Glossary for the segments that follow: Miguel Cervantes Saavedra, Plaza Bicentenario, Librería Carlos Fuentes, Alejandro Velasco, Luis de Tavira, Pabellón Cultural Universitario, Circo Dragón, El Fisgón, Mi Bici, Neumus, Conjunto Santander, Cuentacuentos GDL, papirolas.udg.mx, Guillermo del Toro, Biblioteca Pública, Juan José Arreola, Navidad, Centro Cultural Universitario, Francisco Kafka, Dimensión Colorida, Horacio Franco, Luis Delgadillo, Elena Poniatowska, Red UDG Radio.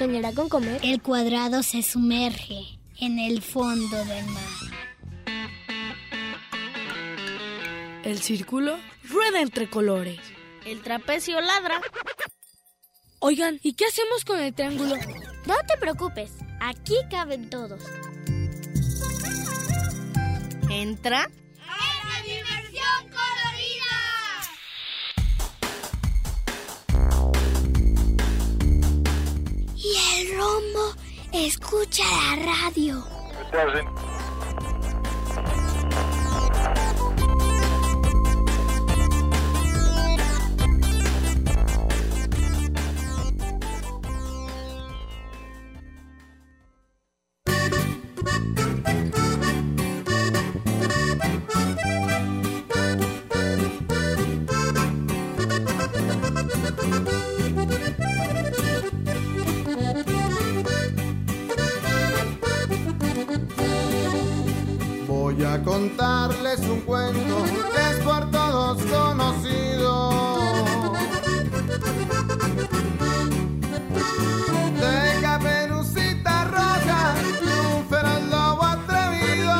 soñará con comer. El cuadrado se sumerge en el fondo del mar. El círculo rueda entre colores. El trapecio ladra. Oigan, ¿y qué hacemos con el triángulo? No te preocupes, aquí caben todos. Entra a la Dimensión Colorida. Y el rombo escucha la radio. Contarles un cuento que es por todos conocido, de Caperucita Roja y un feroz lobo atrevido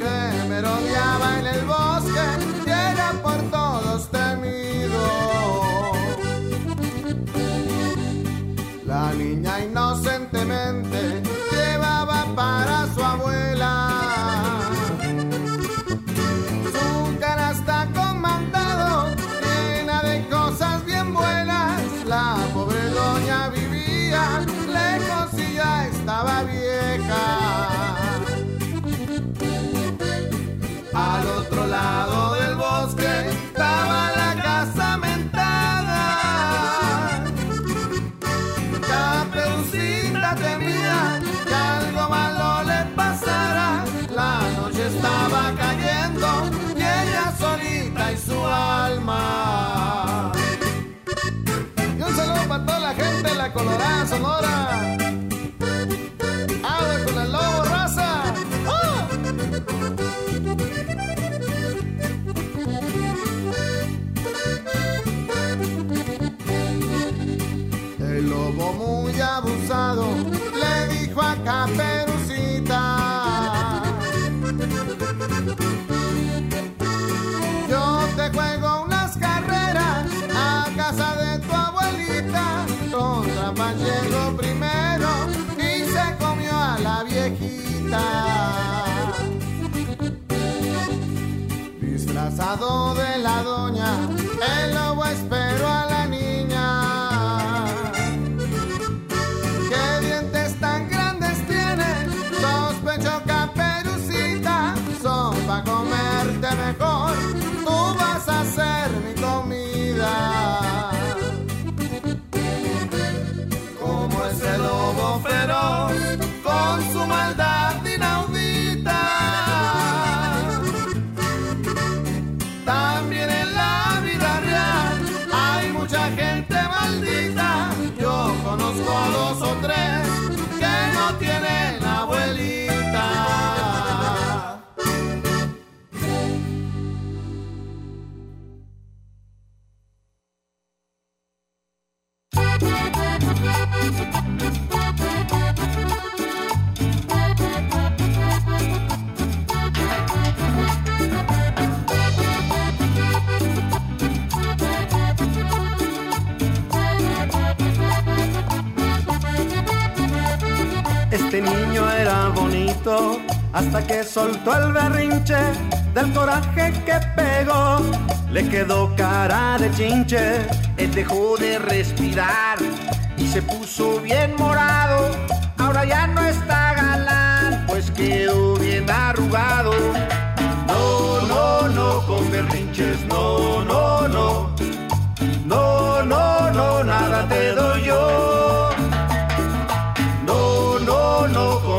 que merodeaba en el bosque y era por todos temido. La niña inocentemente llevaba para su abuela vieja. Al otro lado del bosque estaba la casa mentada. Caperucita temía que algo malo le pasara. La noche estaba cayendo y ella solita y su alma. Y un saludo para toda la gente de la Colorada Sonora. El lobo muy abusado le dijo a Caperucita: yo te juego unas carreras a casa de tu abuelita. Tonta llegó primero y se comió a la viejita. Disfrazado de la doña, el lobo esperó a la niña. ¡Qué dientes tan grandes tiene! Sospechó Caperucita, son pa' comerte mejor, tú vas a ser mi comida. Como ese lobo feroz, con su maldad inaudita. También en la vida real hay mucha gente maldita. Yo conozco a dos o tres que no tienen abuelita. Este niño era bonito hasta que soltó el berrinche. Del coraje que pegó le quedó cara de chinche. Él dejó de respirar y se puso bien morado. Ahora ya no está galán, pues quedó bien arrugado. No, no, no, con berrinches, no, no, no. No, no, no, nada te doy yo.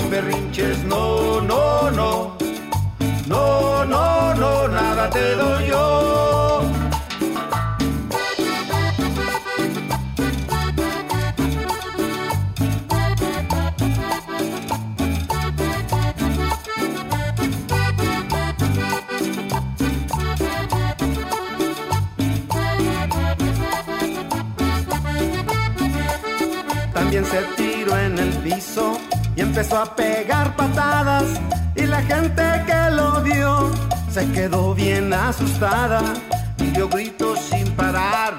Berrinches, no, no, no, no, no, no, nada te doy yo. También se tira tiro en el piso y empezó a pegar patadas, y la gente que lo vio se quedó bien asustada y dio gritos sin parar,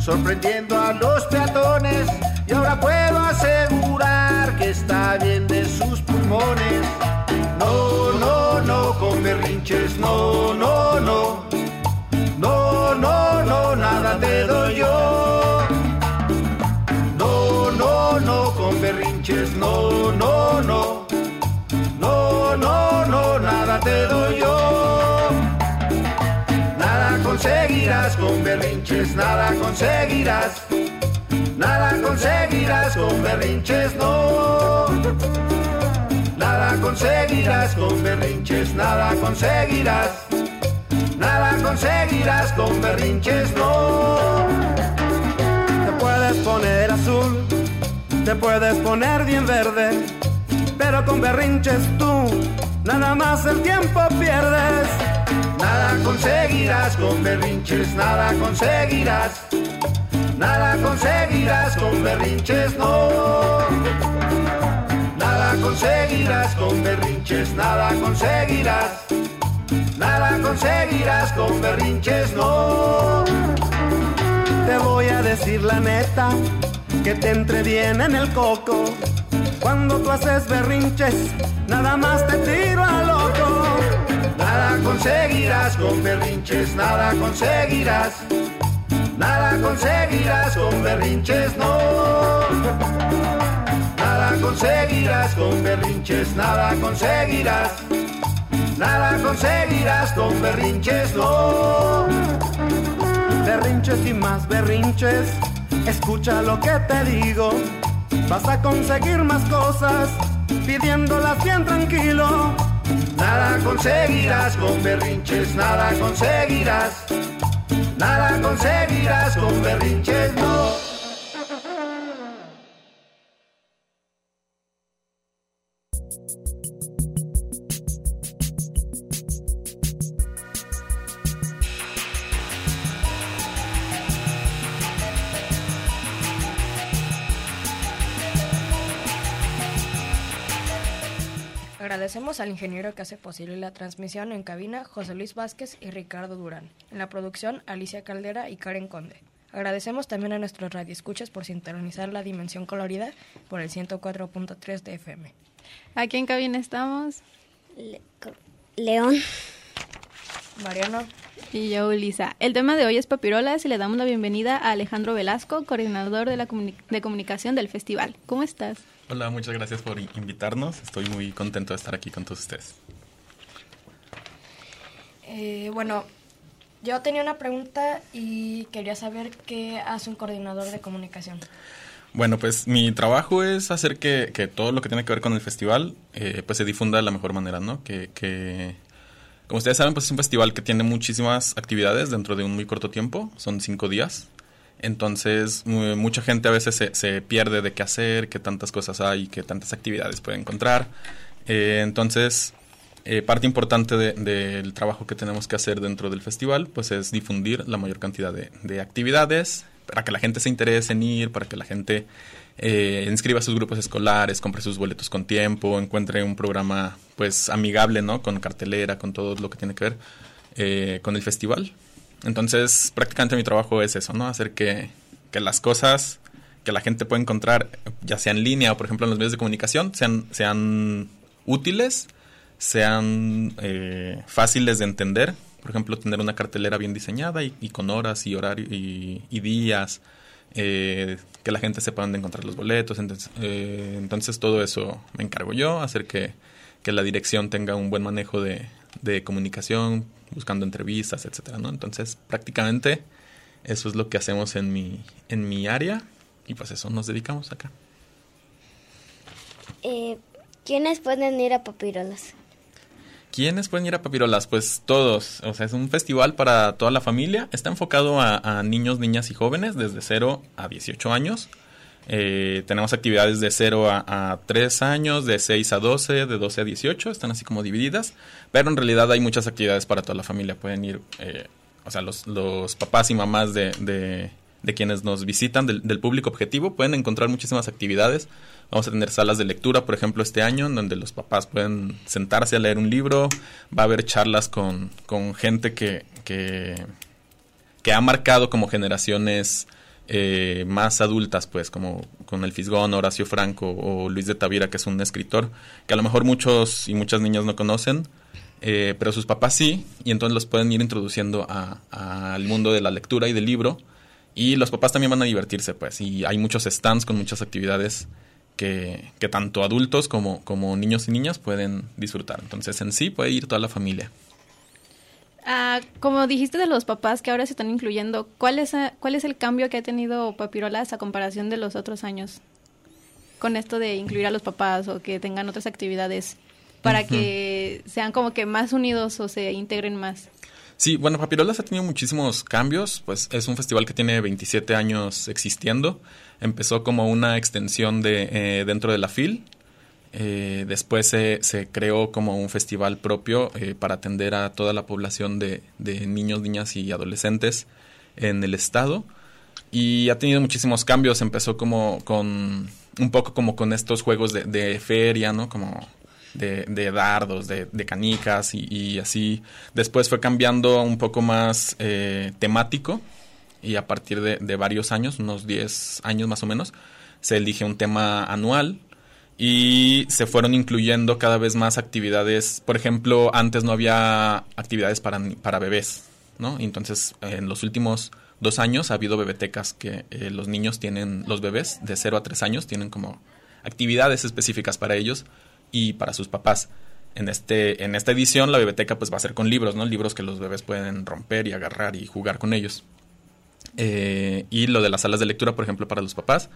sorprendiendo a los peatones. Y ahora puedo asegurar que está bien de sus pulmones. No, no, no, con berrinches, no, no, no. No, no, no, nada te doy yo. No, no, no, con berrinches, no, no, no. No, no, no, nada te doy yo. Nada conseguirás con berrinches, nada conseguirás. Nada conseguirás con berrinches, no. Nada conseguirás con berrinches, nada conseguirás. Nada conseguirás con berrinches, no. Te puedes poner azul, te puedes poner bien verde, pero con berrinches tú nada más el tiempo pierdes. Nada conseguirás con berrinches, nada conseguirás. Nada conseguirás con berrinches, no. Nada conseguirás con berrinches, nada conseguirás. Nada conseguirás con berrinches, no. Te voy a decir la neta, que te entre bien en el coco. Cuando tú haces berrinches, nada más te tiro a loco. Nada conseguirás con berrinches, nada conseguirás. Nada conseguirás con berrinches, no. Nada conseguirás con berrinches, nada conseguirás. Nada conseguirás con berrinches, no. Berrinches y más berrinches, escucha lo que te digo. Vas a conseguir más cosas, pidiéndolas bien tranquilo. Nada conseguirás con berrinches, nada conseguirás. Nada conseguirás con berrinches, no. Agradecemos al ingeniero que hace posible la transmisión en cabina, José Luis Vázquez y Ricardo Durán. En la producción, Alicia Caldera y Karen Conde. Agradecemos también a nuestros radioescuchas por sintonizar la Dimensión Colorida por el 104.3 de FM. Aquí en cabina estamos... León. Mariano. Y yo, Ulisa. El tema de hoy es papirolas y le damos la bienvenida a Alejandro Velasco, coordinador de la comunicación del festival. ¿Cómo estás? Hola, muchas gracias por invitarnos. Estoy muy contento de estar aquí con todos ustedes. Bueno, yo tenía una pregunta y quería saber qué hace un coordinador de comunicación. Bueno, pues mi trabajo es hacer que todo lo que tiene que ver con el festival pues se difunda de la mejor manera, ¿no? Que como ustedes saben, pues es un festival que tiene muchísimas actividades dentro de un muy corto tiempo. Son 5 días. Entonces, mucha gente a veces se pierde de qué hacer, qué tantas cosas hay, qué tantas actividades puede encontrar. Entonces, parte importante del trabajo que tenemos que hacer dentro del festival, pues es difundir la mayor cantidad de actividades para que la gente se interese en ir, para que la gente inscriba sus grupos escolares, compre sus boletos con tiempo, encuentre un programa pues amigable, ¿no? Con cartelera, con todo lo que tiene que ver con el festival. Entonces, prácticamente mi trabajo es eso, ¿no? Hacer que las cosas que la gente puede encontrar, ya sea en línea o, por ejemplo, en los medios de comunicación, sean útiles, sean fáciles de entender. Por ejemplo, tener una cartelera bien diseñada y con horas y horario y días, que la gente sepa dónde encontrar los boletos. Entonces, todo eso me encargo yo, hacer que la dirección tenga un buen manejo de comunicación, buscando entrevistas, etcétera, ¿no? Entonces, prácticamente eso es lo que hacemos en mi área y pues eso nos dedicamos acá. ¿Quiénes pueden ir a papirolas? ¿Quiénes pueden ir a papirolas? Pues todos, o sea, es un festival para toda la familia. Está enfocado a niños, niñas y jóvenes desde 0 a 18 años. Tenemos actividades de 0 a 3 años, de 6 a 12, de 12 a 18, están así como divididas, pero en realidad hay muchas actividades para toda la familia. Pueden ir, o sea, los papás y mamás de de quienes nos visitan, del público objetivo, pueden encontrar muchísimas actividades. Vamos a tener salas de lectura, por ejemplo, este año, donde los papás pueden sentarse a leer un libro. Va a haber charlas con gente que ha marcado como generaciones más adultas, pues, como con El Fisgón, Horacio Franco o Luis de Tavira, que es un escritor que a lo mejor muchos y muchas niñas no conocen, pero sus papás sí, y entonces los pueden ir introduciendo al mundo de la lectura y del libro. Y los papás también van a divertirse, pues, y hay muchos stands con muchas actividades que tanto adultos como niños y niñas pueden disfrutar. Entonces, en sí puede ir toda la familia. Como dijiste de los papás que ahora se están incluyendo, ¿cuál es el cambio que ha tenido Papirolas a comparación de los otros años? Con esto de incluir a los papás o que tengan otras actividades para uh-huh. que sean como que más unidos o se integren más. Sí, bueno, Papirolas ha tenido muchísimos cambios, pues es un festival que tiene 27 años existiendo. Empezó como una extensión de dentro de la FIL. Después se creó como un festival propio para atender a toda la población de niños, niñas y adolescentes en el estado. Y ha tenido muchísimos cambios. Empezó como con un poco como con estos juegos de feria, ¿no? Como de dardos, de canicas y así. Después fue cambiando un poco más temático, y a partir de varios años, unos 10 años más o menos, se elige un tema anual. Y se fueron incluyendo cada vez más actividades. Por ejemplo, antes no había actividades para bebés, ¿no? Entonces, en los últimos 2 años ha habido bebetecas que los niños tienen, los bebés de 0 a 3 años tienen como actividades específicas para ellos y para sus papás. En esta edición la bebeteca pues va a ser con libros, ¿no? Libros que los bebés pueden romper y agarrar y jugar con ellos. Y lo de las salas de lectura, por ejemplo, para los papás,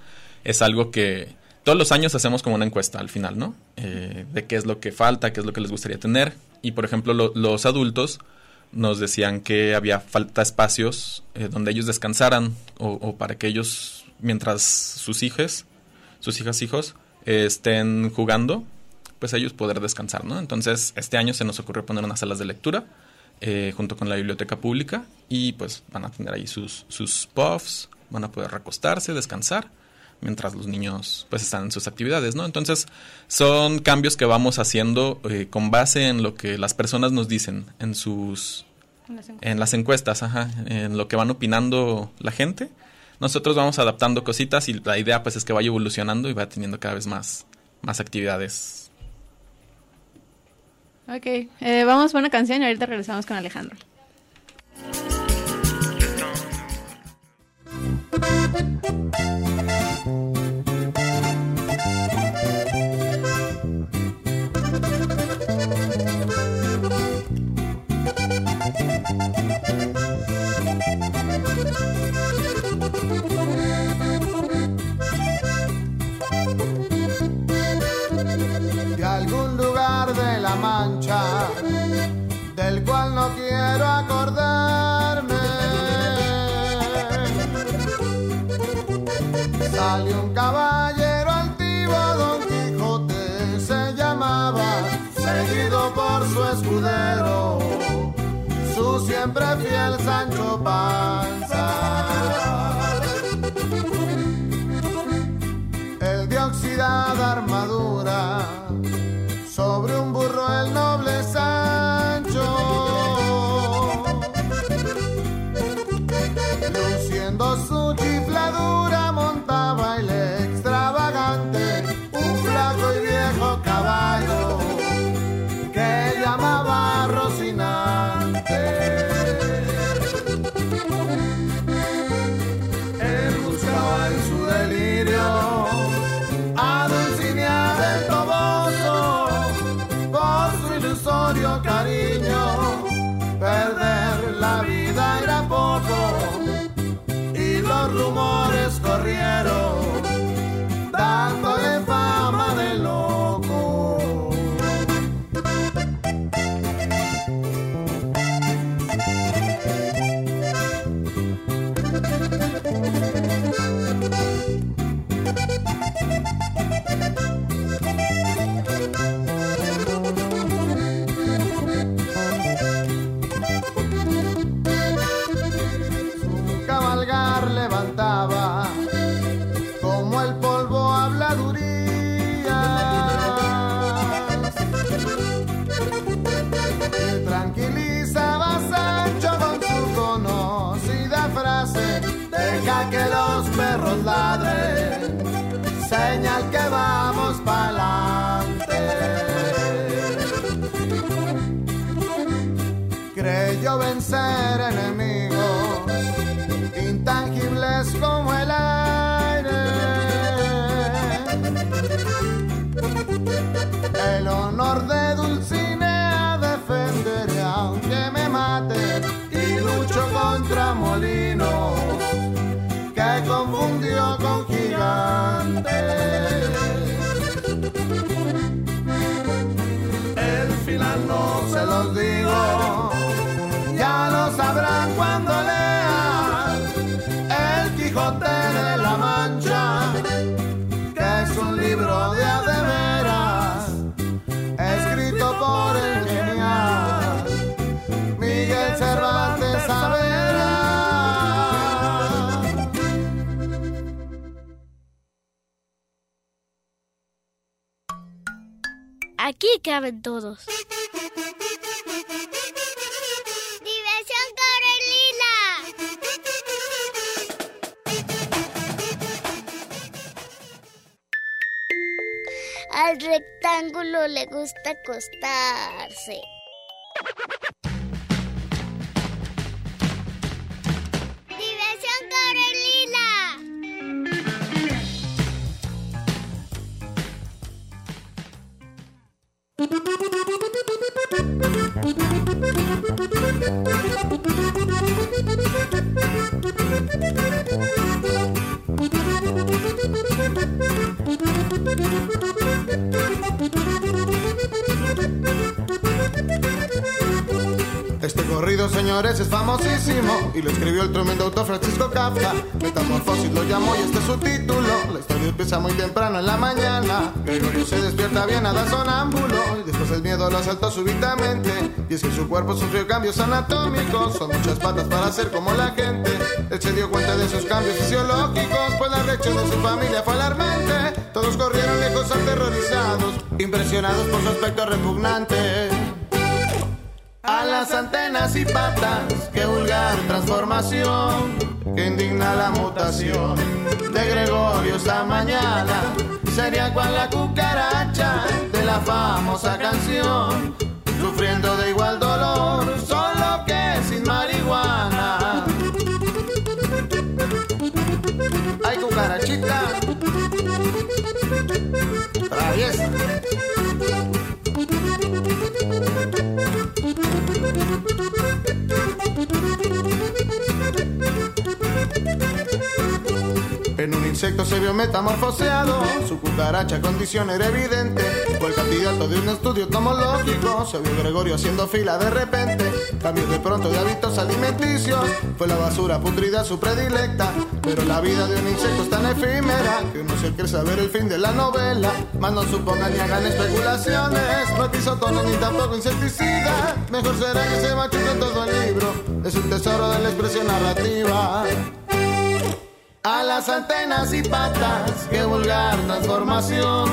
es algo que todos los años hacemos como una encuesta al final, ¿no? De qué es lo que falta, qué es lo que les gustaría tener. Y, por ejemplo, los adultos nos decían que había falta espacios donde ellos descansaran o para que ellos, mientras sus hijos, estén jugando, pues ellos poder descansar, ¿no? Entonces, este año se nos ocurrió poner unas salas de lectura junto con la Biblioteca Pública y, pues, van a tener ahí sus puffs, van a poder recostarse, descansar, mientras los niños pues están en sus actividades, ¿no? Entonces, son cambios que vamos haciendo con base en lo que las personas nos dicen en las encuestas, ajá, en lo que van opinando la gente. Nosotros vamos adaptando cositas y la idea pues es que vaya evolucionando y vaya teniendo cada vez más actividades. Ok, vamos a una canción y ahorita regresamos con Alejandro. De algún lugar de la Mancha, del cual no quiero acordarme, sale un caballero altivo, Don Quijote se llamaba, seguido por su escudero, su siempre fiel Sancho Panza. El de oxidada armadura, sobre un burro el noble Sancho, luciendo su chifladura montaba el extravagante, un flaco y viejo caballo que llamaba Rocinante. Él buscaba en su delirio a Dulcinea del Toboso, por su ilusorio cariño perder la vida era poco. Los rumores corrieron, dándole fama de loco. Su cabalgar levantó ser enemigos, intangibles como el aire. El honor de Dulcinea defenderé aunque me mate, y lucho contra molinos que confundió con gigantes. No se los digo, ya lo sabrán cuando lean El Quijote de la Mancha, que es un libro de a de veras, escrito por el genial Miguel Cervantes Saavedra. Aquí caben todos. Al rectángulo le gusta acostarse. Diversión Colorida. Este corrido, señores, es famosísimo y lo escribió el tremendo autor Francisco Kafka. Metamorfosis lo llamó y este es su título. La historia empieza muy temprano en la mañana. Gregorio se despierta bien a dar sonámbulo y después el miedo lo asaltó súbitamente. Y es que su cuerpo sufrió cambios anatómicos, son muchas patas para ser como la gente. Él se dio cuenta de sus cambios fisiológicos, pues la reacción de su familia fue alarmante. Todos corrieron lejos aterrorizados, impresionados por su aspecto repugnante. A las antenas y patas, qué vulgar transformación, qué indigna la mutación de Gregorio esta mañana. Sería cual la cucaracha de la famosa canción, sufriendo de igual dolor, solo que sin marihuana. Ay, cucarachita, traviesa. En un insecto se vio metamorfoseado, su cucaracha condición era evidente. Fue el candidato de un estudio entomológico, se vio Gregorio haciendo fila de repente. Cambió de pronto de hábitos alimenticios, fue la basura putrida su predilecta. Pero la vida de un insecto es tan efímera que uno se cree saber el fin de la novela. Mas no supongan ni hagan especulaciones, no tizotones ni tampoco insecticida. Mejor será que se machuque todo el libro, es un tesoro de la expresión narrativa. A las antenas y patas, qué vulgar transformación,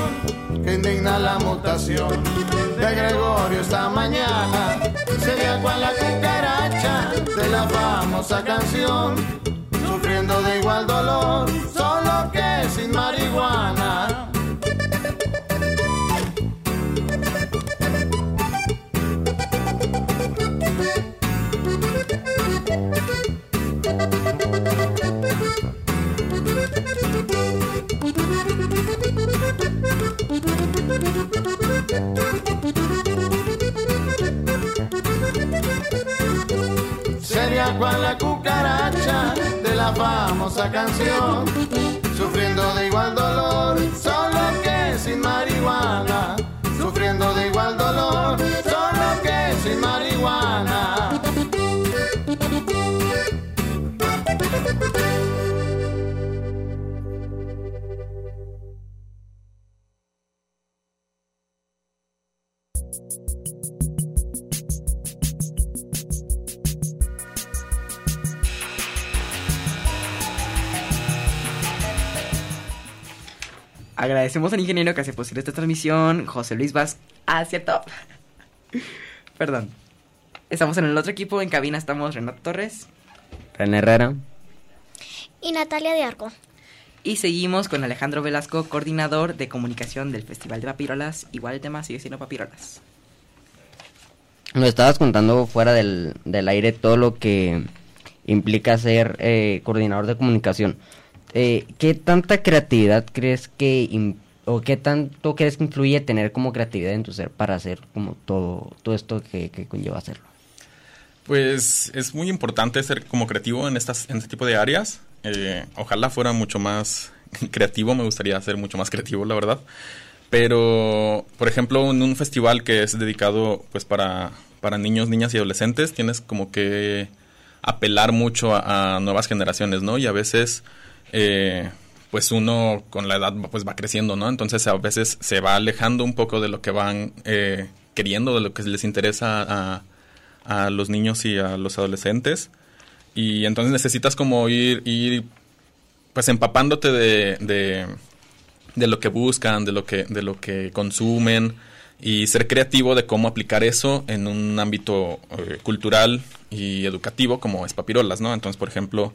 qué indigna la mutación de Gregorio esta mañana. Sería cual la cucaracha de la famosa canción, sufriendo de igual dolor, solo que sin marihuana. Sería cual la cucaracha de la famosa canción, sufriendo de igual dolor, solo que sin marihuana. Sufriendo de igual dolor, solo que sin marihuana. Agradecemos al ingeniero que hace posible esta transmisión, José Luis Vaz, hacia top. Perdón. Estamos en el otro equipo, en cabina estamos Renato Torres, René Herrera y Natalia de Arco. Y seguimos con Alejandro Velasco, coordinador de comunicación del Festival de Papirolas. Igual el tema sigue siendo papirolas. nos estabas contando fuera del aire todo lo que implica ser coordinador de comunicación. ¿Qué tanta creatividad crees que, o qué tanto crees que influye tener como creatividad en tu ser para hacer como todo esto que conlleva hacerlo? Pues es muy importante ser como creativo en este tipo de áreas. Ojalá fuera mucho más creativo, me gustaría ser mucho más creativo, la verdad. Pero, por ejemplo, en un festival que es dedicado pues para niños, niñas y adolescentes, tienes como que apelar mucho a nuevas generaciones, ¿no? Y a veces, pues uno con la edad pues va creciendo, ¿no? Entonces a veces se va alejando un poco de lo que van queriendo, de lo que les interesa a los niños y a los adolescentes, y entonces necesitas como ir pues empapándote de lo que buscan, de lo que consumen, y ser creativo de cómo aplicar eso en un ámbito cultural y educativo como es Papirolas, ¿no? Entonces, por ejemplo,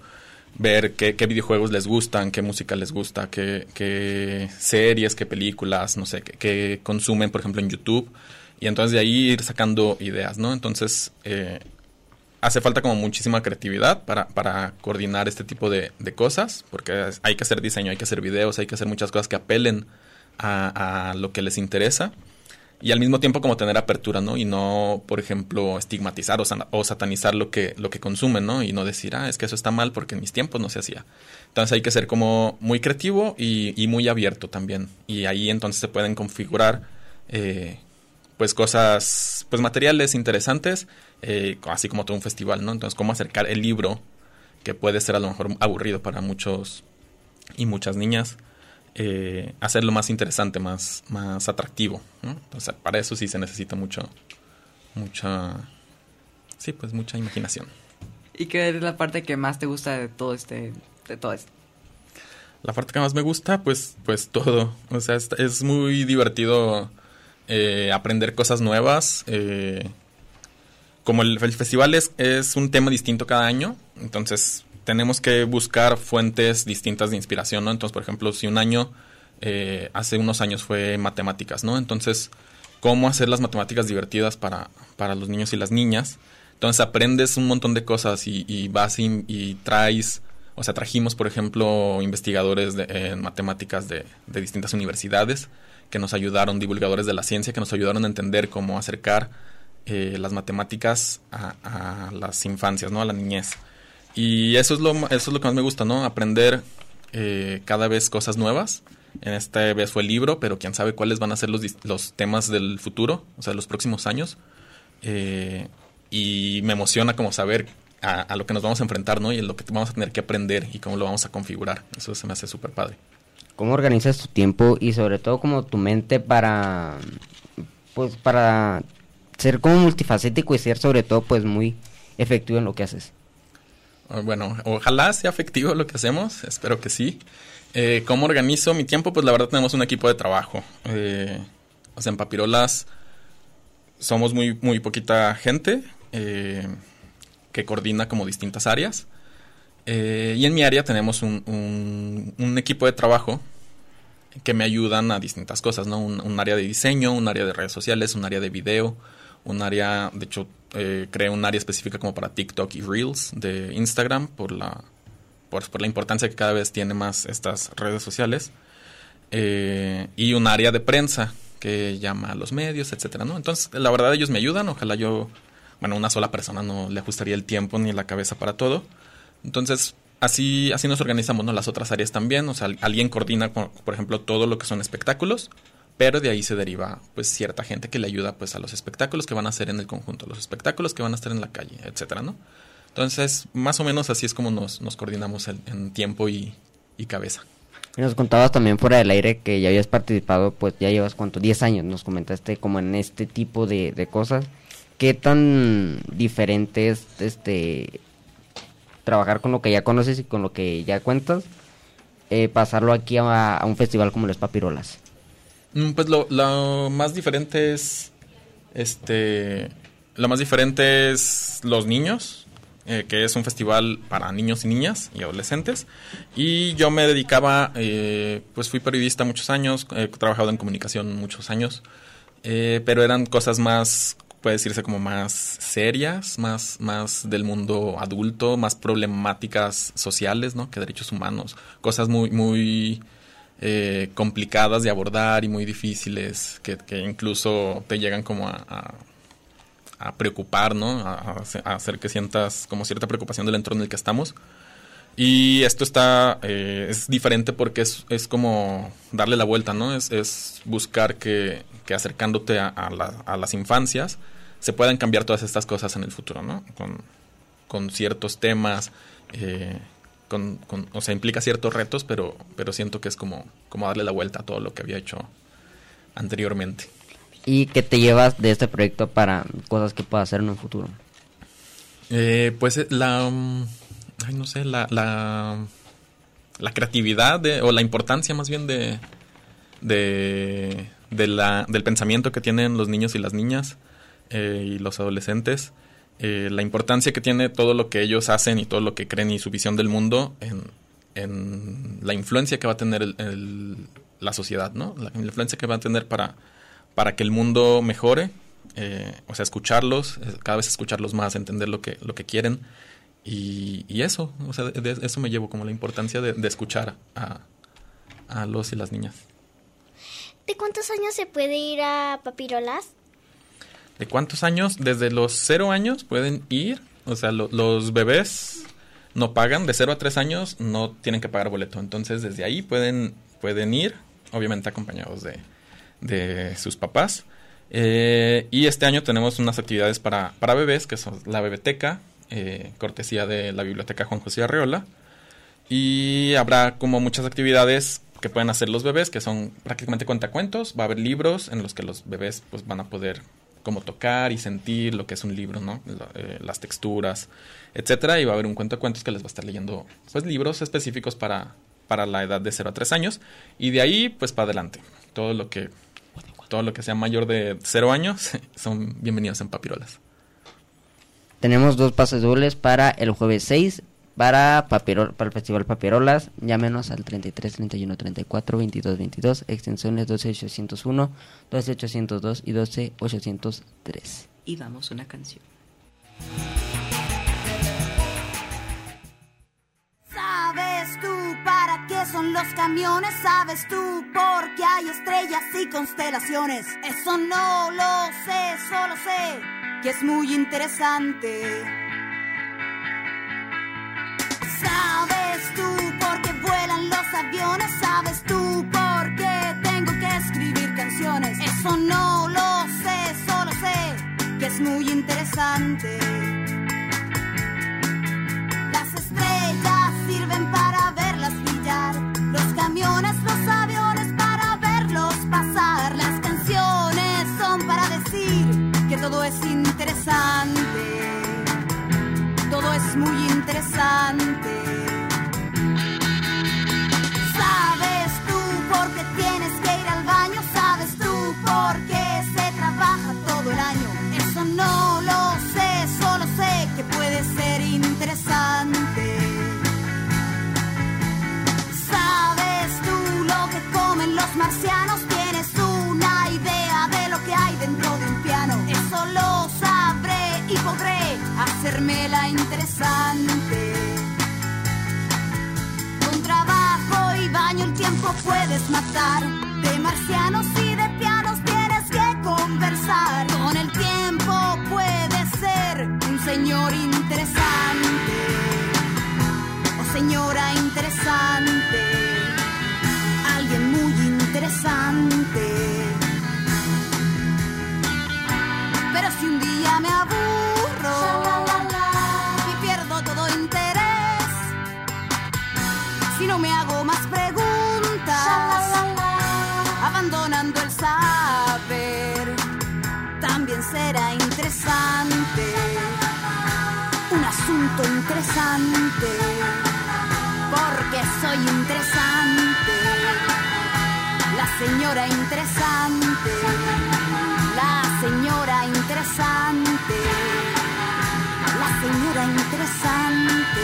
ver qué videojuegos les gustan, qué música les gusta, qué series, qué películas, no sé, qué consumen, por ejemplo, en YouTube. Y entonces de ahí ir sacando ideas, ¿no? Entonces hace falta como muchísima creatividad para coordinar este tipo de cosas, porque hay que hacer diseño, hay que hacer videos, hay que hacer muchas cosas que apelen a lo que les interesa. Y al mismo tiempo como tener apertura, ¿no? Y no, por ejemplo, estigmatizar o satanizar lo que consumen, ¿no? Y no decir, es que eso está mal porque en mis tiempos no se hacía. Entonces hay que ser como muy creativo y muy abierto también. Y ahí entonces se pueden configurar pues cosas, pues materiales interesantes, así como todo un festival, ¿no? Entonces, cómo acercar el libro, que puede ser a lo mejor aburrido para muchos y muchas niñas, hacerlo más interesante, más atractivo, ¿no? Entonces, para eso sí se necesita mucha imaginación. ¿Y qué es la parte que más te gusta de todo esto? La parte que más me gusta, pues todo. O sea, es muy divertido. Aprender cosas nuevas, como el festival es un tema distinto cada año, entonces tenemos que buscar fuentes distintas de inspiración, ¿no? Entonces, por ejemplo, si un año, hace unos años fue matemáticas, ¿no? Entonces, ¿cómo hacer las matemáticas divertidas para los niños y las niñas? Entonces aprendes un montón de cosas y vas y traes, o sea, trajimos, por ejemplo, investigadores en matemáticas de distintas universidades, que nos ayudaron, divulgadores de la ciencia, que nos ayudaron a entender cómo acercar las matemáticas a las infancias, ¿no? A la niñez. Y eso es lo que más me gusta, ¿no? Aprender cada vez cosas nuevas. En esta vez fue el libro, pero quién sabe cuáles van a ser los temas del futuro, o sea, los próximos años. Y me emociona como saber a lo que nos vamos a enfrentar, ¿no? Y lo que vamos a tener que aprender y cómo lo vamos a configurar. Eso se me hace súper padre. ¿Cómo organizas tu tiempo y sobre todo como tu mente para ser como multifacético y ser sobre todo pues muy efectivo en lo que haces? Bueno, ojalá sea efectivo lo que hacemos, espero que sí. ¿Cómo organizo mi tiempo? Pues la verdad tenemos un equipo de trabajo. O sea, en Papirolas somos muy, muy poquita gente que coordina como distintas áreas. Y en mi área tenemos un equipo de trabajo que me ayudan a distintas cosas, ¿no? Un área de diseño, un área de redes sociales, un área de video, un área, de hecho, creé un área específica como para TikTok y Reels de Instagram por la importancia que cada vez tiene más estas redes sociales. Y un área de prensa que llama a los medios, etcétera, ¿no? Entonces, la verdad, ellos me ayudan. Ojalá una sola persona no le ajustaría el tiempo ni la cabeza para todo. Entonces, así nos organizamos, ¿no? Las otras áreas también, o sea, alguien coordina, por ejemplo, todo lo que son espectáculos, pero de ahí se deriva, pues, cierta gente que le ayuda, pues, a los espectáculos que van a hacer en el conjunto, los espectáculos que van a estar en la calle, etcétera, ¿no? Entonces, más o menos así es como nos coordinamos en tiempo y cabeza. Y nos contabas también fuera del aire que ya habías participado, pues, ya llevas, ¿cuánto? 10 años, nos comentaste como en este tipo de cosas. ¿Qué tan diferente es, trabajar con lo que ya conoces y con lo que ya cuentas, pasarlo aquí a un festival como los Papirolas? Pues lo más diferente es los niños, que es un festival para niños y niñas y adolescentes, y yo me dedicaba, pues fui periodista muchos años, he trabajado en comunicación muchos años, pero eran cosas más puede decirse como más serias, más del mundo adulto, más problemáticas sociales, ¿no? Que derechos humanos, cosas muy complicadas de abordar y muy difíciles, que incluso te llegan como a preocupar, ¿no? A hacer que sientas como cierta preocupación del entorno en el que estamos. Y esto es diferente porque es como darle la vuelta, ¿no? Es buscar que acercándote a las infancias se puedan cambiar todas estas cosas en el futuro, ¿no? Con ciertos temas, o sea, implica ciertos retos, pero siento que es como darle la vuelta a todo lo que había hecho anteriormente. ¿Y qué te llevas de este proyecto para cosas que puedas hacer en un futuro? Pues la creatividad o la importancia más bien del pensamiento que tienen los niños y las niñas y los adolescentes, la importancia que tiene todo lo que ellos hacen y todo lo que creen y su visión del mundo en la influencia que va a tener la sociedad, ¿no? La influencia que va a tener para que el mundo mejore, o sea, escucharlos, cada vez escucharlos más, entender lo que quieren. Y eso, o sea, de eso me llevo, como la importancia de escuchar a los y las niñas. ¿De cuántos años se puede ir a Papirolas? ¿De cuántos años? Desde los 0 años pueden ir, o sea, los bebés no pagan, de 0 a 3 años no tienen que pagar boleto, entonces desde ahí pueden ir, obviamente acompañados de sus papás. Y este año tenemos unas actividades para bebés, que son la bebeteca, cortesía de la Biblioteca Juan José Arreola, y habrá como muchas actividades que pueden hacer los bebés, que son prácticamente cuentacuentos. Va a haber libros en los que los bebés pues van a poder como tocar y sentir lo que es un libro, ¿no? Las texturas, etcétera, y va a haber un cuentacuentos que les va a estar leyendo pues libros específicos para la edad de 0 a 3 años, y de ahí pues para adelante, todo lo que sea mayor de 0 años son bienvenidos en Papirolas. Tenemos 2 pases dobles para el jueves 6 para el Festival Papirolas. Llámenos al 33 31 34 22 22, extensiones 12801, 12802 y 12803. Y vamos una canción. ¿Sabes tú para qué son los camiones? ¿Sabes tú por qué hay estrellas y constelaciones? Eso no lo sé, solo sé que es muy interesante. ¿Sabes tú por qué vuelan los aviones? ¿Sabes tú por qué tengo que escribir canciones? Eso no lo sé, solo sé que es muy interesante. Las estrellas sirven para verlas brillar, los camiones, los aviones para verlos pasar, las canciones son para decir que todo es interesante, todo es muy interesante. ¿Sabes tú por qué tienes que ir al baño? ¿Sabes tú por qué se trabaja todo el año? Eso no lo sé, solo sé que puede ser interesante. ¿Sabes tú lo que comen los marcianos? ¿Tienes una idea de lo que hay dentro de un piano? Eso lo sabré y podré hacérmela interesante. Con trabajo y baño el tiempo puedes matar, de marcianos y de pianos tienes que conversar. Con el tiempo puedes ser un señor interesante o señora interesante, alguien muy interesante. Pero si un día me aburro y pierdo todo interés, si no me hago más preguntas, abandonando el saber, también será interesante, un asunto interesante, porque soy interesante, la señora interesante. Señora interesante, la señora interesante.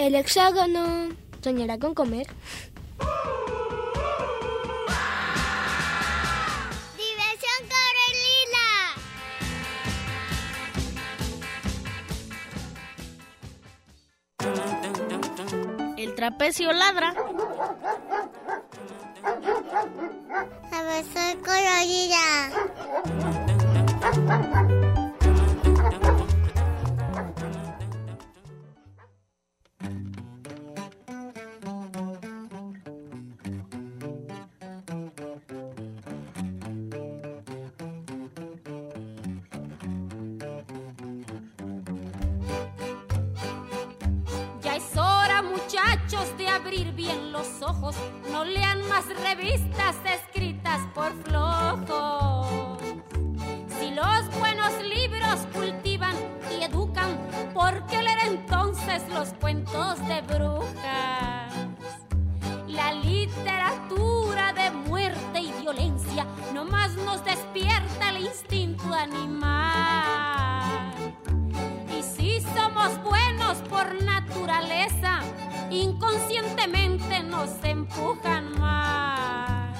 El hexágono soñará con comer. Dimensión Colorida. El trapecio ladra. Dimensión Colorida. De abrir bien los ojos, no lean más revistas escritas por flojos. Si los buenos libros cultivan y educan, ¿por qué leer entonces los cuentos de brujas? La literatura de muerte y violencia nomás nos despierta el instinto animal. Y si somos buenos por naturaleza, inconscientemente nos empujan más.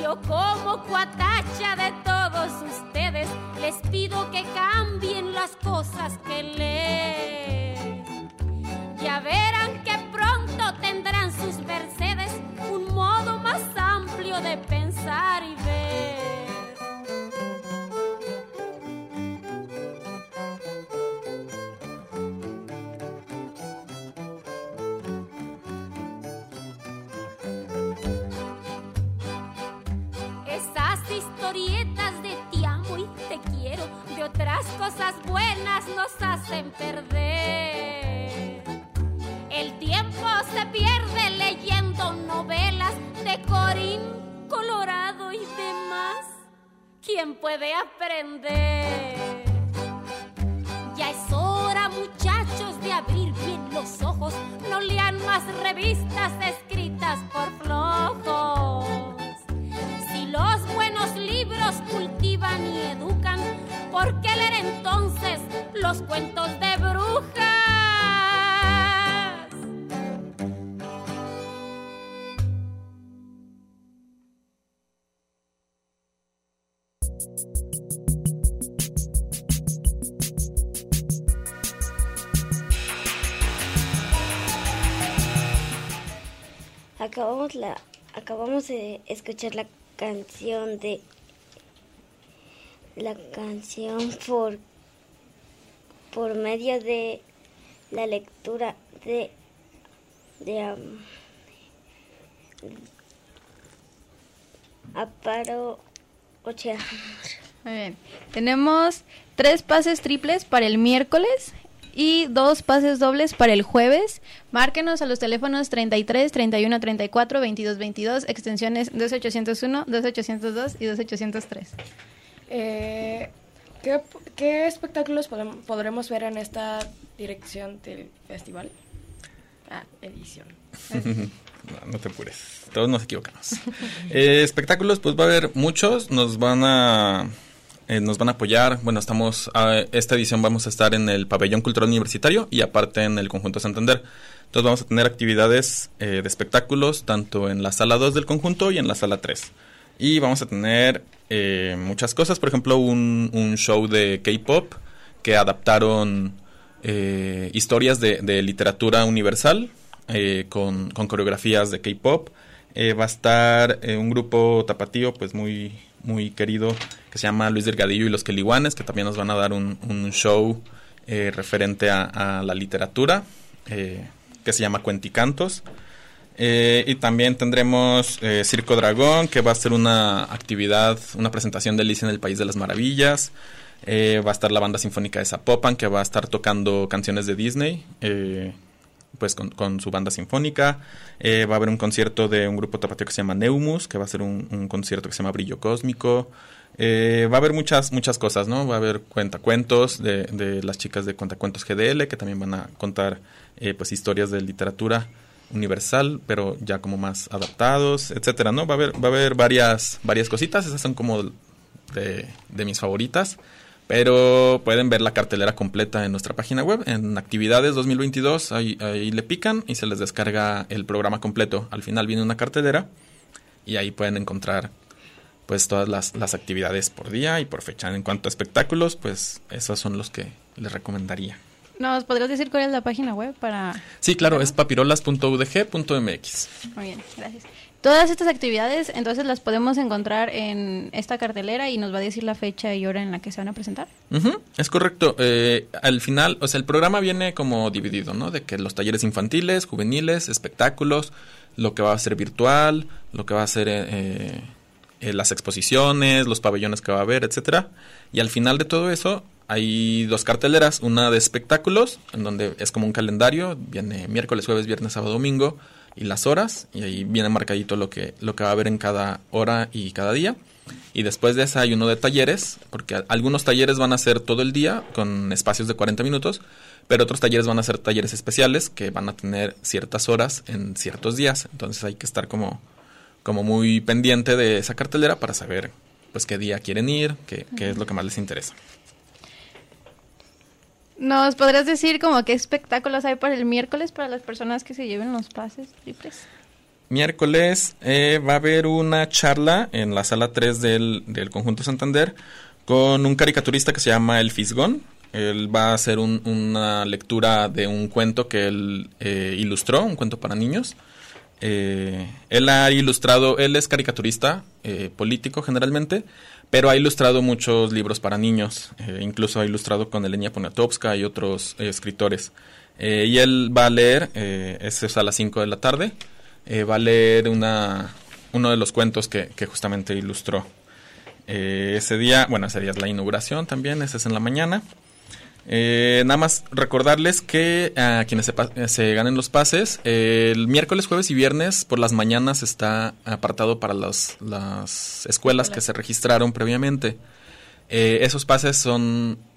Yo como cuatacha de todos ustedes les pido que cambien las cosas que leen. Ya verán que pronto tendrán sus mercedes un modo más amplio de pensar y ver. Historietas de te amo y te quiero, de otras cosas buenas nos hacen perder. El tiempo se pierde leyendo novelas de Corín, Colorado y demás. ¿Quién puede aprender? Ya es hora, muchachos, de abrir bien los ojos. No lean más revistas escritas por flojos. Los buenos libros cultivan y educan, ¿por qué leer entonces los cuentos de brujas? Acabamos de escuchar la canción por medio de la lectura de Amparo Ochea. Muy bien. Tenemos 3 pases triples para el miércoles y 2 pases dobles para el jueves. Márquenos a los teléfonos 33 31 34 22 22, extensiones 2801, 2802 y 2803. ¿Qué espectáculos podremos ver en esta dirección del festival? Edición. No te apures, todos nos equivocamos. Espectáculos, pues va a haber muchos, nos van a apoyar. Bueno, esta edición vamos a estar en el Pabellón Cultural Universitario y aparte en el Conjunto Santander. Entonces vamos a tener actividades de espectáculos tanto en la sala 2 del conjunto y en la sala 3. Y vamos a tener muchas cosas, por ejemplo, un show de K-pop que adaptaron historias de literatura universal con coreografías de K-pop. Va a estar un grupo tapatío pues muy, muy querido que se llama Luis Delgadillo y los Queliguanes, que también nos van a dar un show referente a la literatura, que se llama Cuenticantos. Y también tendremos Circo Dragón, que va a ser una presentación de Alicia en el País de las Maravillas. Va a estar la Banda Sinfónica de Zapopan, que va a estar tocando canciones de Disney, pues con su banda sinfónica. Va a haber un concierto de un grupo tapatío que se llama Neumus, que va a ser un concierto que se llama Brillo Cósmico. Va a haber muchas cosas, ¿no? Va a haber cuentacuentos de las chicas de Cuentacuentos GDL, que también van a contar pues historias de literatura universal, pero ya como más adaptados, etcétera, ¿no? Va a haber varias cositas. Esas son como de mis favoritas. Pero pueden ver la cartelera completa en nuestra página web, en Actividades 2022, ahí le pican y se les descarga el programa completo. Al final viene una cartelera y ahí pueden encontrar pues todas las actividades por día y por fecha. En cuanto a espectáculos, pues esos son los que les recomendaría. ¿Nos podrías decir cuál es la página web para...? Sí, claro, es papirolas.udg.mx. Muy bien, gracias. Todas estas actividades, entonces, las podemos encontrar en esta cartelera y nos va a decir la fecha y hora en la que se van a presentar. Uh-huh, es correcto. Al final, o sea, el programa viene como dividido, ¿no? De que los talleres infantiles, juveniles, espectáculos, lo que va a ser virtual, lo que va a ser las exposiciones, los pabellones que va a haber, etcétera. Y al final de todo eso hay dos carteleras, una de espectáculos, en donde es como un calendario, viene miércoles, jueves, viernes, sábado, domingo, y las horas, y ahí viene marcadito lo que va a haber en cada hora y cada día. Y después de esa hay uno de talleres, porque algunos talleres van a ser todo el día con espacios de 40 minutos, pero otros talleres van a ser talleres especiales que van a tener ciertas horas en ciertos días. Entonces hay que estar como muy pendiente de esa cartelera para saber pues qué día quieren ir, qué es lo que más les interesa. ¿Nos podrías decir como qué espectáculos hay para el miércoles para las personas que se lleven los pases triples? Miércoles va a haber una charla en la sala 3 del Conjunto Santander con un caricaturista que se llama El Fisgón. Él va a hacer una lectura de un cuento que él ilustró, un cuento para niños. Él es caricaturista político generalmente, pero ha ilustrado muchos libros para niños, incluso ha ilustrado con Elena Poniatowska y otros escritores. Y él va a leer, eso es a las 5 de la tarde, va a leer uno de los cuentos que justamente ilustró. Ese día es la inauguración también, ese es en la mañana. Nada más recordarles que a quienes se ganen los pases, el miércoles, jueves y viernes por las mañanas está apartado para las escuelas que se registraron previamente. Esos pases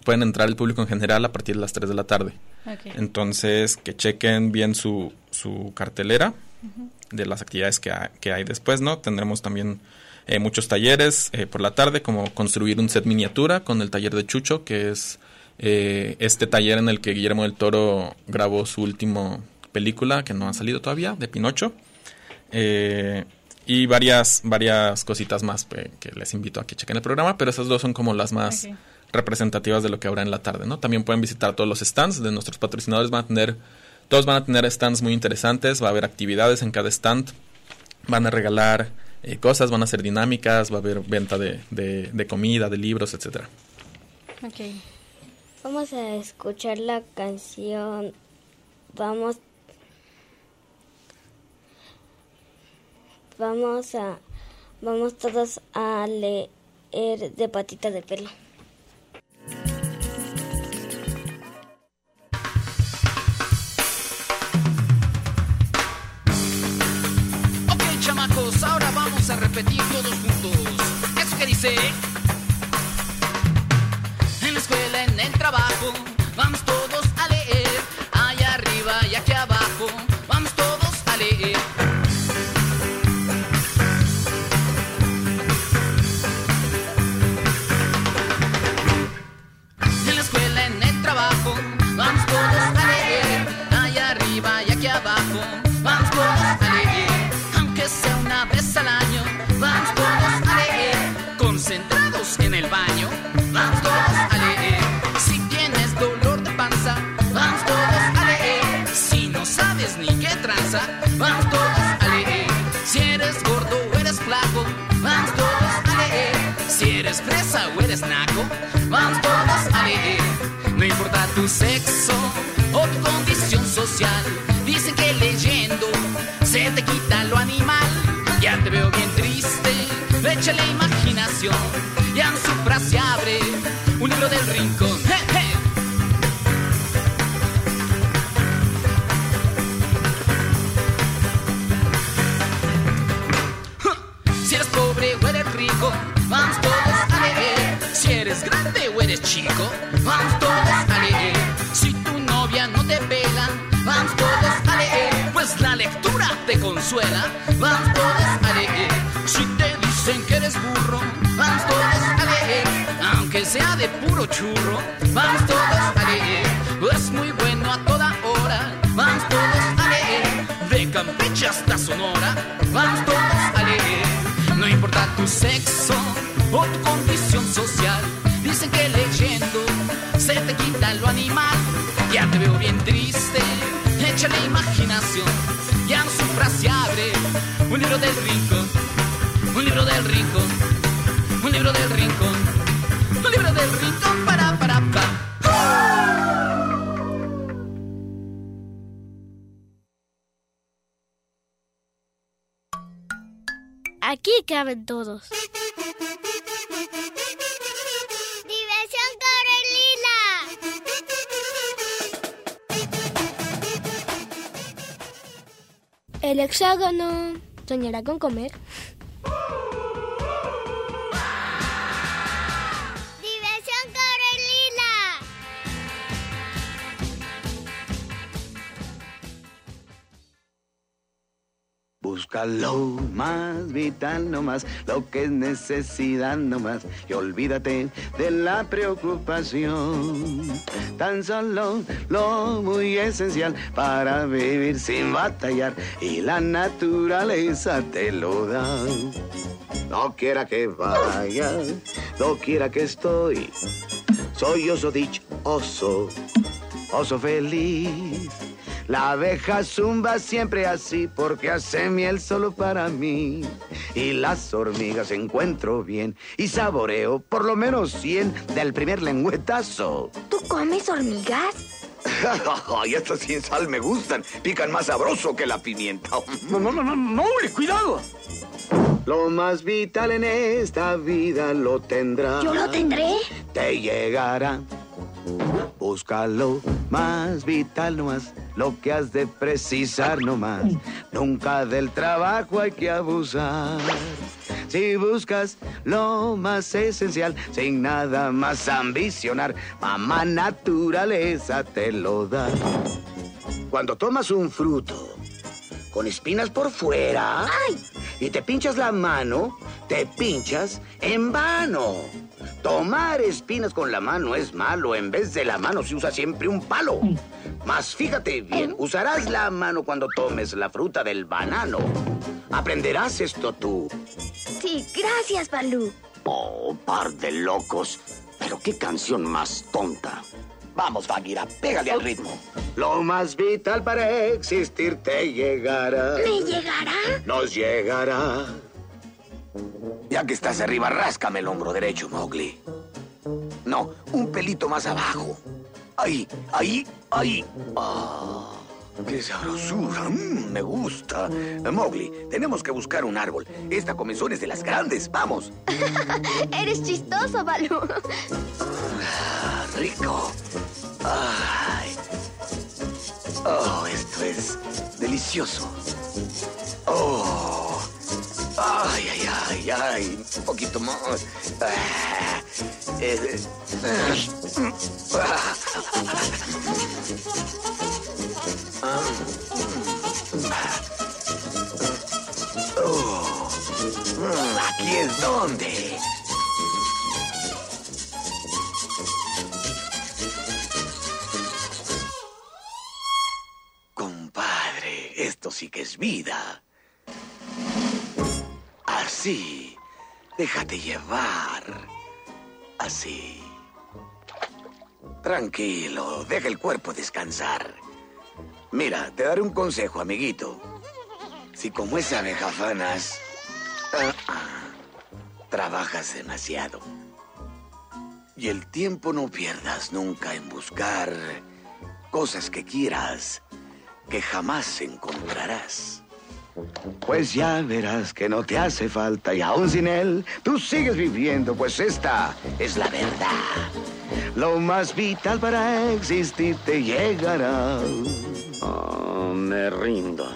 pueden entrar el público en general a partir de las 3 de la tarde. Okay. Entonces, que chequen bien su cartelera de las actividades que hay después, ¿no? Tendremos también muchos talleres por la tarde, como construir un set miniatura con el taller de Chucho, que es... este taller en el que Guillermo del Toro grabó su última película que no ha salido todavía, de Pinocho, y varias cositas más que les invito a que chequen el programa, pero esas dos son como las más representativas de lo que habrá en la tarde, ¿no? También pueden visitar todos los stands de nuestros patrocinadores, todos van a tener stands muy interesantes, va a haber actividades en cada stand, van a regalar cosas, van a hacer dinámicas, va a haber venta de comida, de libros, etcétera. Okay. Vamos a escuchar la canción. Vamos todos a leer de Patita de Pelo. Ok, chamacos, ahora vamos a repetir todos juntos. ¿Eso que dice? En el trabajo, vamos todos a leer, allá arriba y aquí abajo, vamos todos a leer. En la escuela, en el trabajo, vamos todos a leer, allá arriba y aquí abajo, vamos todos a leer. Aunque sea una vez al año, vamos todos a leer, concentrados en el baño, vamos todos a leer. Vamos todos a leer. Si no sabes ni qué tranza, vamos todos a leer. Si eres gordo o eres flaco, vamos todos a leer. Si eres fresa o eres naco, vamos todos a leer. No importa tu sexo o tu condición social, dicen que leyendo se te quita lo animal. Ya te veo bien triste, echa la imaginación, ya no sufras, se abre un libro del rincón. ¡Hey, hey! Vamos todos a leer. Si eres grande o eres chico, vamos todos a leer. Si tu novia no te pela, vamos todos a leer. Pues la lectura te consuela, vamos todos a leer. Si te dicen que eres burro, vamos todos a leer. Aunque que sea de puro churro, vamos todos a leer. Es muy bueno a toda hora, vamos todos a leer. De Campeche hasta Sonora, vamos todos a leer. No importa tu sexo o tu condición social, dicen que leyendo se te quita lo animal. Ya te veo bien triste, échale imaginación. Ya no sufras y abre un libro del rincón, un libro del rincón, un libro del rincón, un libro del rincón, para. Aquí caben todos. El hexágono. ¿Soñará con comer? Diversión Colorida. Busca lo más vital nomás, lo que es necesidad nomás, y olvídate de la preocupación. Tan solo lo muy esencial para vivir sin batallar, y la naturaleza te lo da. No quiera que vaya, no quiera que estoy. Soy oso dichoso, oso feliz. La abeja zumba siempre así porque hace miel solo para mí. Y las hormigas encuentro bien y saboreo por lo menos 100 del primer lengüetazo. ¿Tú comes hormigas? Y estas sin sal me gustan. Pican más sabroso que la pimienta. No, cuidado. Lo más vital en esta vida lo tendrá. ¿Yo lo tendré? Te llegará. Busca lo más vital nomás, lo que has de precisar nomás. Nunca del trabajo hay que abusar. Si buscas lo más esencial, sin nada más ambicionar, mamá naturaleza te lo da. Cuando tomas un fruto con espinas por fuera, ¡ay!, y te pinchas la mano, te pinchas en vano. Tomar espinas con la mano es malo. En vez de la mano se usa siempre un palo. Mas fíjate bien, usarás la mano cuando tomes la fruta del banano. Aprenderás esto tú. Sí, gracias, Balú. Oh, par de locos. Pero qué canción más tonta. Vamos, Bagheera, pégale al ritmo. Lo más vital para existir te llegará. ¿Me llegará? Nos llegará. Ya que estás arriba, ráscame el hombro derecho, Mowgli. No, un pelito más abajo. Ahí. Oh, ¡qué sabrosura! Me gusta. Mowgli, tenemos que buscar un árbol. Esta comezón es de las grandes. ¡Vamos! Eres chistoso, Balú. Rico. Ay. Oh, esto es delicioso. Oh. Ay. Un poquito más. Aquí es donde. Compadre, esto sí que es vida. Así, déjate llevar. Así. Tranquilo, deja el cuerpo descansar. Mira, te daré un consejo, amiguito. Si como esa abeja fanas, trabajas demasiado. Y el tiempo no pierdas nunca en buscar cosas que quieras que jamás encontrarás. Pues ya verás que no te hace falta, y aún sin él, tú sigues viviendo, pues esta es la verdad. Lo más vital para existir te llegará. Oh, me rindo.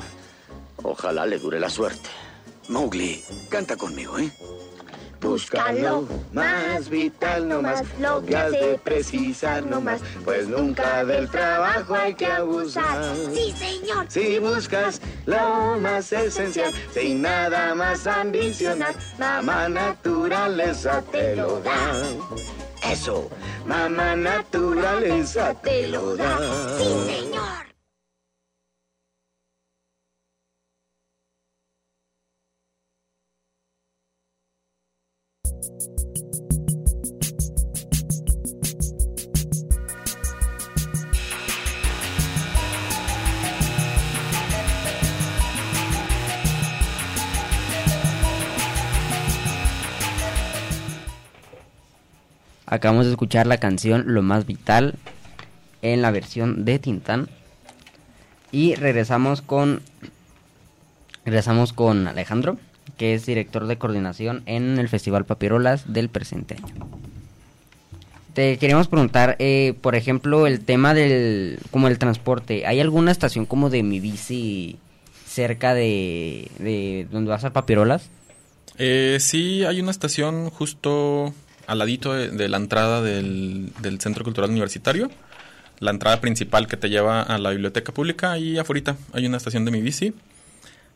Ojalá le dure la suerte. Mowgli, canta conmigo, ¿eh? Búscalo, más vital nomás, lo que has de precisar nomás, pues nunca del trabajo hay que abusar. ¡Sí, señor! Si buscas lo más esencial, sin nada más ambicionar, mamá naturaleza te lo da. Eso, mamá naturaleza te lo da. ¡Sí, señor! Acabamos de escuchar la canción Lo Más Vital en la versión de Tintán. Y regresamos con Alejandro, que es director de coordinación en el Festival Papirolas del presente año. Te queremos preguntar, por ejemplo, el tema del como el transporte. ¿Hay alguna estación como de Mi Bici cerca de donde vas a Papirolas? Sí, hay una estación justo al ladito de la entrada del Centro Cultural Universitario, la entrada principal que te lleva a la Biblioteca Pública, y afuera hay una estación de Mi Bici.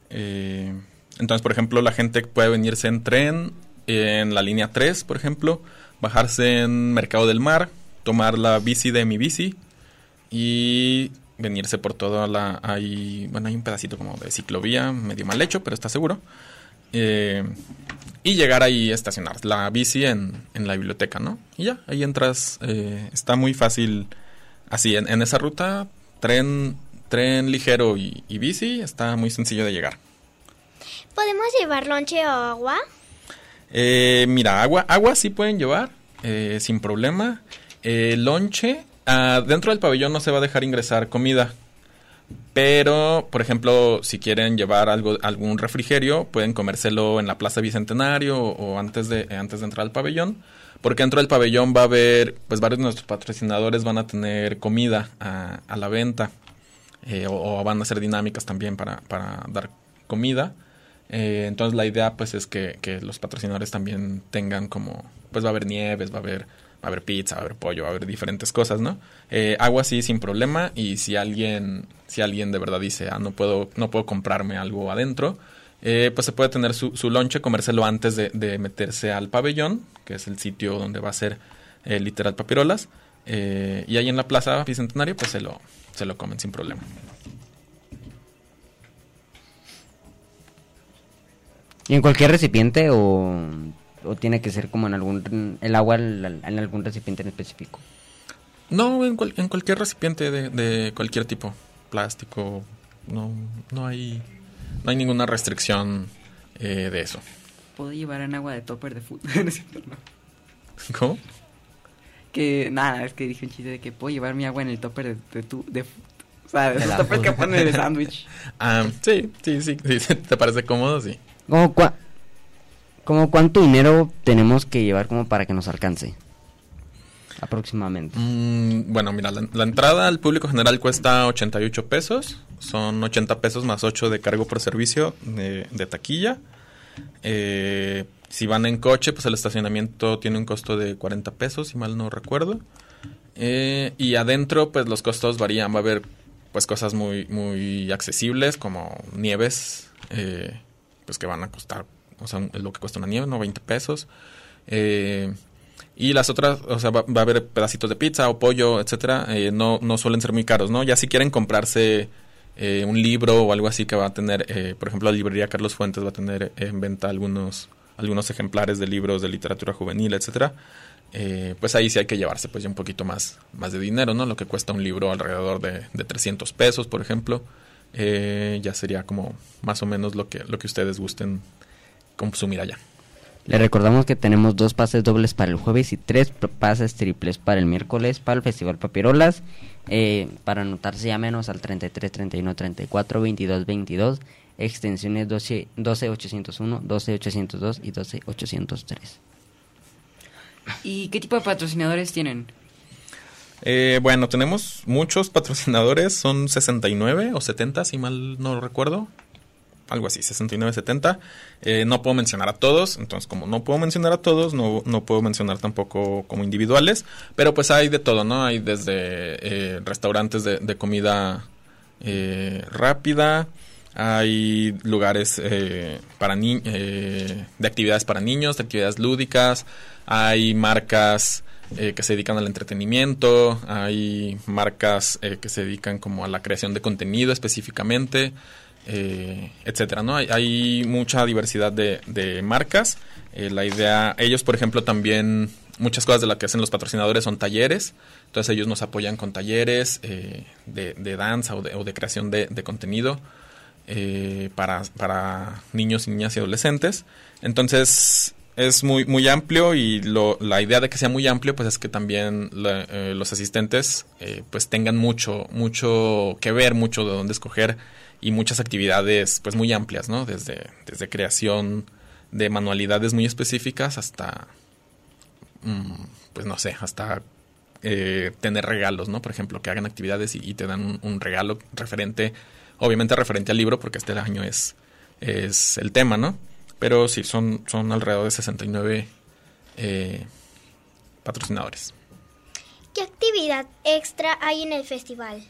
Entonces, por ejemplo, la gente puede venirse en tren, en la línea 3, por ejemplo, bajarse en Mercado del Mar, tomar la bici de Mi Bici y venirse por toda la... Hay un pedacito como de ciclovía, medio mal hecho, pero está seguro. Y llegar ahí a estacionar la bici en la biblioteca, ¿no? Y ya, ahí entras, está muy fácil. Así, en esa ruta, tren ligero y bici, está muy sencillo de llegar. ¿Podemos llevar lonche o agua? Mira, agua sí pueden llevar, sin problema. Lonche, dentro del pabellón no se va a dejar ingresar comida. Pero, por ejemplo, si quieren llevar algún refrigerio, pueden comérselo en la Plaza Bicentenario o antes de entrar al pabellón. Porque dentro del pabellón va a haber, pues varios de nuestros patrocinadores van a tener comida a la venta. O van a hacer dinámicas también para dar comida. Entonces la idea pues es que los patrocinadores también tengan como, pues va a haber nieves, va a haber pizza, va a haber pollo, va a haber diferentes cosas, ¿no? Agua sí, sin problema, y si alguien de verdad dice, no puedo comprarme algo adentro, pues se puede tener su lonche, comérselo antes de meterse al pabellón, que es el sitio donde va a ser literal Papirolas, y ahí en la Plaza Bicentenario pues se lo comen sin problema. ¿Y en cualquier recipiente o tiene que ser como en algún recipiente en específico? No, en cualquier recipiente de cualquier tipo, plástico, no hay ninguna restricción de eso. ¿Puedo llevar en agua de topper de fútbol? No. ¿Cómo? Que nada, es que dije un chiste de que puedo llevar mi agua en el topper de o sea, de los toppers que ponen en el sándwich. Sí, ¿te parece cómodo? Sí. ¿Cómo cuánto dinero tenemos que llevar como para que nos alcance? Aproximadamente. Bueno, mira, la entrada al público general cuesta 88 pesos. Son 80 pesos más 8 de cargo por servicio de taquilla. Si van en coche, pues el estacionamiento tiene un costo de 40 pesos, si mal no recuerdo. Y adentro, pues los costos varían. Va a haber pues cosas muy, muy accesibles como nieves, pues que van a costar... O sea, lo que cuesta una nieve, ¿no? 20 pesos. Y las otras, o sea, va a haber pedacitos de pizza o pollo, etcétera. No suelen ser muy caros, ¿no? Ya si quieren comprarse un libro o algo así que va a tener... por ejemplo, la librería Carlos Fuentes va a tener en venta algunos ejemplares de libros de literatura juvenil, etcétera. Pues ahí sí hay que llevarse pues ya un poquito más de dinero, ¿no? Lo que cuesta un libro alrededor de 300 pesos, por ejemplo. Ya sería como más o menos lo que ustedes gusten consumir allá. Le recordamos que tenemos 2 pases dobles para el jueves y 3 pases triples para el miércoles para el Festival Papirolas. Para anotarse llámenos al 33 31 34 22 22 extensiones 12 801, 12 802 y 12 803. ¿Y qué tipo de patrocinadores tienen? Bueno, tenemos muchos patrocinadores, son 69 o 70 si mal no lo recuerdo. Algo así, 69-70. No puedo mencionar a todos. Entonces, como no puedo mencionar a todos, no puedo mencionar tampoco como individuales. Pero pues hay de todo, ¿no? Hay desde restaurantes de comida rápida. Hay lugares de actividades para niños, de actividades lúdicas. Hay marcas que se dedican al entretenimiento, hay marcas que se dedican como a la creación de contenido específicamente, etcétera, ¿no? Hay mucha diversidad de marcas. La idea, ellos por ejemplo también, muchas cosas de las que hacen los patrocinadores son talleres, entonces ellos nos apoyan con talleres de danza o de creación de contenido para niños, niñas y adolescentes. Entonces es muy, muy amplio, y la idea de que sea muy amplio pues es que también los asistentes pues tengan mucho que ver, mucho de dónde escoger, y muchas actividades pues muy amplias, ¿no? Desde creación de manualidades muy específicas hasta pues no sé, hasta tener regalos, ¿no? Por ejemplo, que hagan actividades y te dan un regalo referente al libro, porque este año es el tema, ¿no? Pero sí, son alrededor de 69 patrocinadores. ¿Qué actividad extra hay en el festival?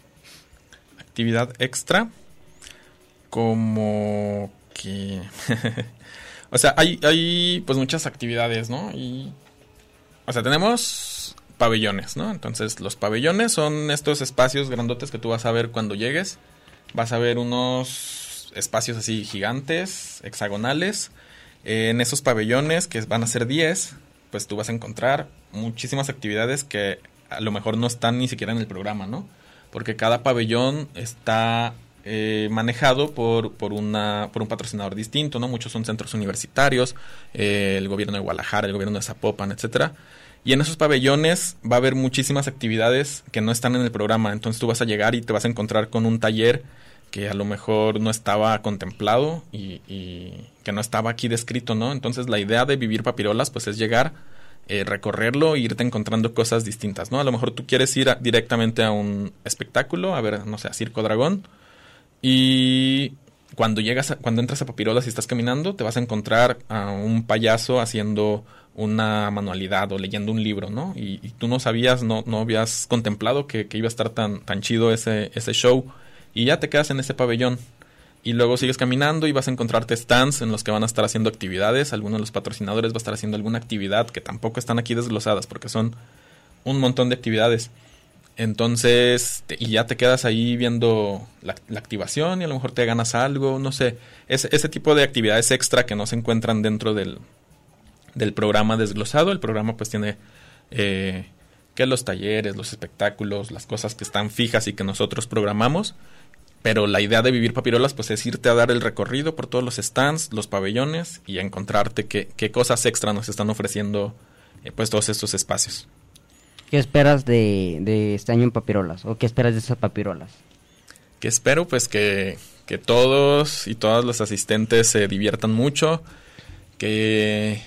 Actividad extra, como que... o sea, hay pues muchas actividades, ¿no? Y, o sea, tenemos pabellones, ¿no? Entonces, los pabellones son estos espacios grandotes que tú vas a ver cuando llegues. Vas a ver unos espacios así gigantes, hexagonales. En esos pabellones, que van a ser 10, pues tú vas a encontrar muchísimas actividades que a lo mejor no están ni siquiera en el programa, ¿no? Porque cada pabellón está manejado por un patrocinador distinto, ¿no? Muchos son centros universitarios, el gobierno de Guadalajara, el gobierno de Zapopan, etcétera. Y en esos pabellones va a haber muchísimas actividades que no están en el programa. Entonces tú vas a llegar y te vas a encontrar con un taller que a lo mejor no estaba contemplado y que no estaba aquí descrito, ¿no? Entonces la idea de Vivir Papirolas pues es llegar, recorrerlo e irte encontrando cosas distintas, ¿no? A lo mejor tú quieres ir directamente a un espectáculo, a ver, no sé, a Circo Dragón. Y cuando entras a Papirolas y estás caminando, te vas a encontrar a un payaso haciendo una manualidad o leyendo un libro, ¿no? Y tú no sabías, no habías contemplado que iba a estar tan chido ese show, y ya te quedas en ese pabellón. Y luego sigues caminando y vas a encontrarte stands en los que van a estar haciendo actividades. Alguno de los patrocinadores va a estar haciendo alguna actividad que tampoco están aquí desglosadas, porque son un montón de actividades. Entonces, y ya te quedas ahí viendo la activación, y a lo mejor te ganas algo, no sé. Ese tipo de actividades extra que no se encuentran dentro del programa desglosado. El programa pues tiene que los talleres, los espectáculos, las cosas que están fijas y que nosotros programamos, pero la idea de Vivir Papirolas pues es irte a dar el recorrido por todos los stands, los pabellones, y a encontrarte qué cosas extra nos están ofreciendo pues todos estos espacios. ¿Qué esperas de este año en Papirolas? ¿O qué esperas de esas Papirolas? ¿Qué espero? Pues que todos y todas los asistentes se diviertan mucho, que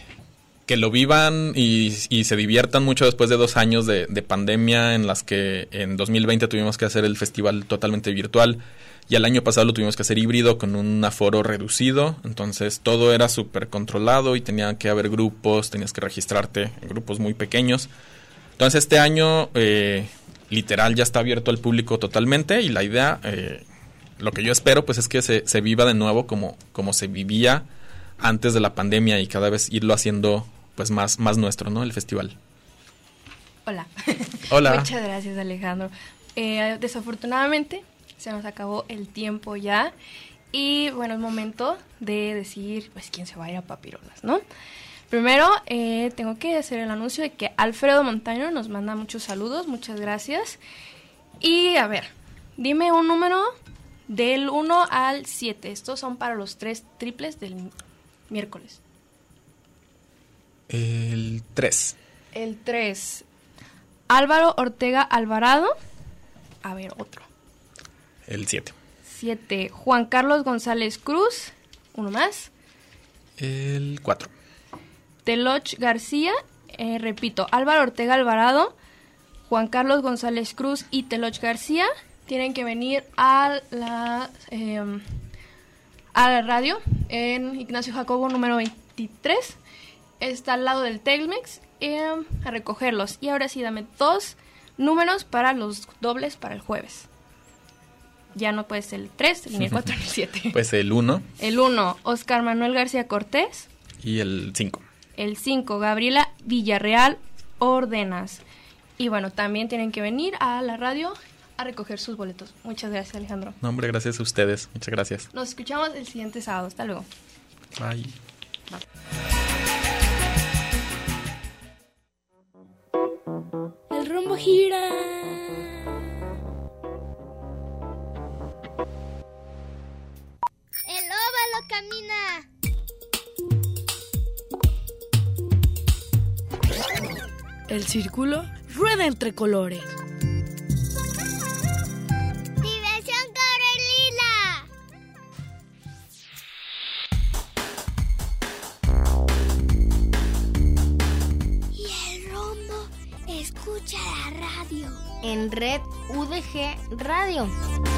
lo vivan y se diviertan mucho después de 2 años de pandemia, en las que en 2020 tuvimos que hacer el festival totalmente virtual, y el año pasado lo tuvimos que hacer híbrido con un aforo reducido. Entonces todo era súper controlado y tenía que haber grupos, tenías que registrarte en grupos muy pequeños. Entonces este año literal ya está abierto al público totalmente, y la idea, lo que yo espero pues es que se viva de nuevo como se vivía antes de la pandemia, y cada vez irlo haciendo pues más nuestro, ¿no? El festival. Hola. Muchas gracias, Alejandro. Desafortunadamente se nos acabó el tiempo ya, y bueno, es momento de decir pues quién se va a ir a Papirolas, ¿no? Primero tengo que hacer el anuncio de que Alfredo Montaño nos manda muchos saludos, muchas gracias. Y a ver, dime un número del 1 al 7. Estos son para los 3 triples del miércoles. El 3. El 3. Álvaro Ortega Alvarado. A ver, otro. El 7. 7. Juan Carlos González Cruz. Uno más. El 4. Teloch García. Repito, Álvaro Ortega Alvarado, Juan Carlos González Cruz y Teloch García tienen que venir a la radio en Ignacio Jacobo número 23. Está al lado del Telmex, a recogerlos. Y ahora sí, dame 2 números para los dobles para el jueves. Ya no puede ser el 3, ni el 4, ni el 7. Pues el 1. El 1, Oscar Manuel García Cortés. Y el 5. El 5, Gabriela Villarreal órdenes. Y bueno, también tienen que venir a la radio a recoger sus boletos. Muchas gracias, Alejandro. No, hombre, gracias a ustedes. Muchas gracias. Nos escuchamos el siguiente sábado. Hasta luego. Bye. Bye. El rumbo gira. El óvalo camina. El círculo rueda entre colores. ¡Dimensión Colorida! Y el rombo escucha la radio. En Red UDG Radio.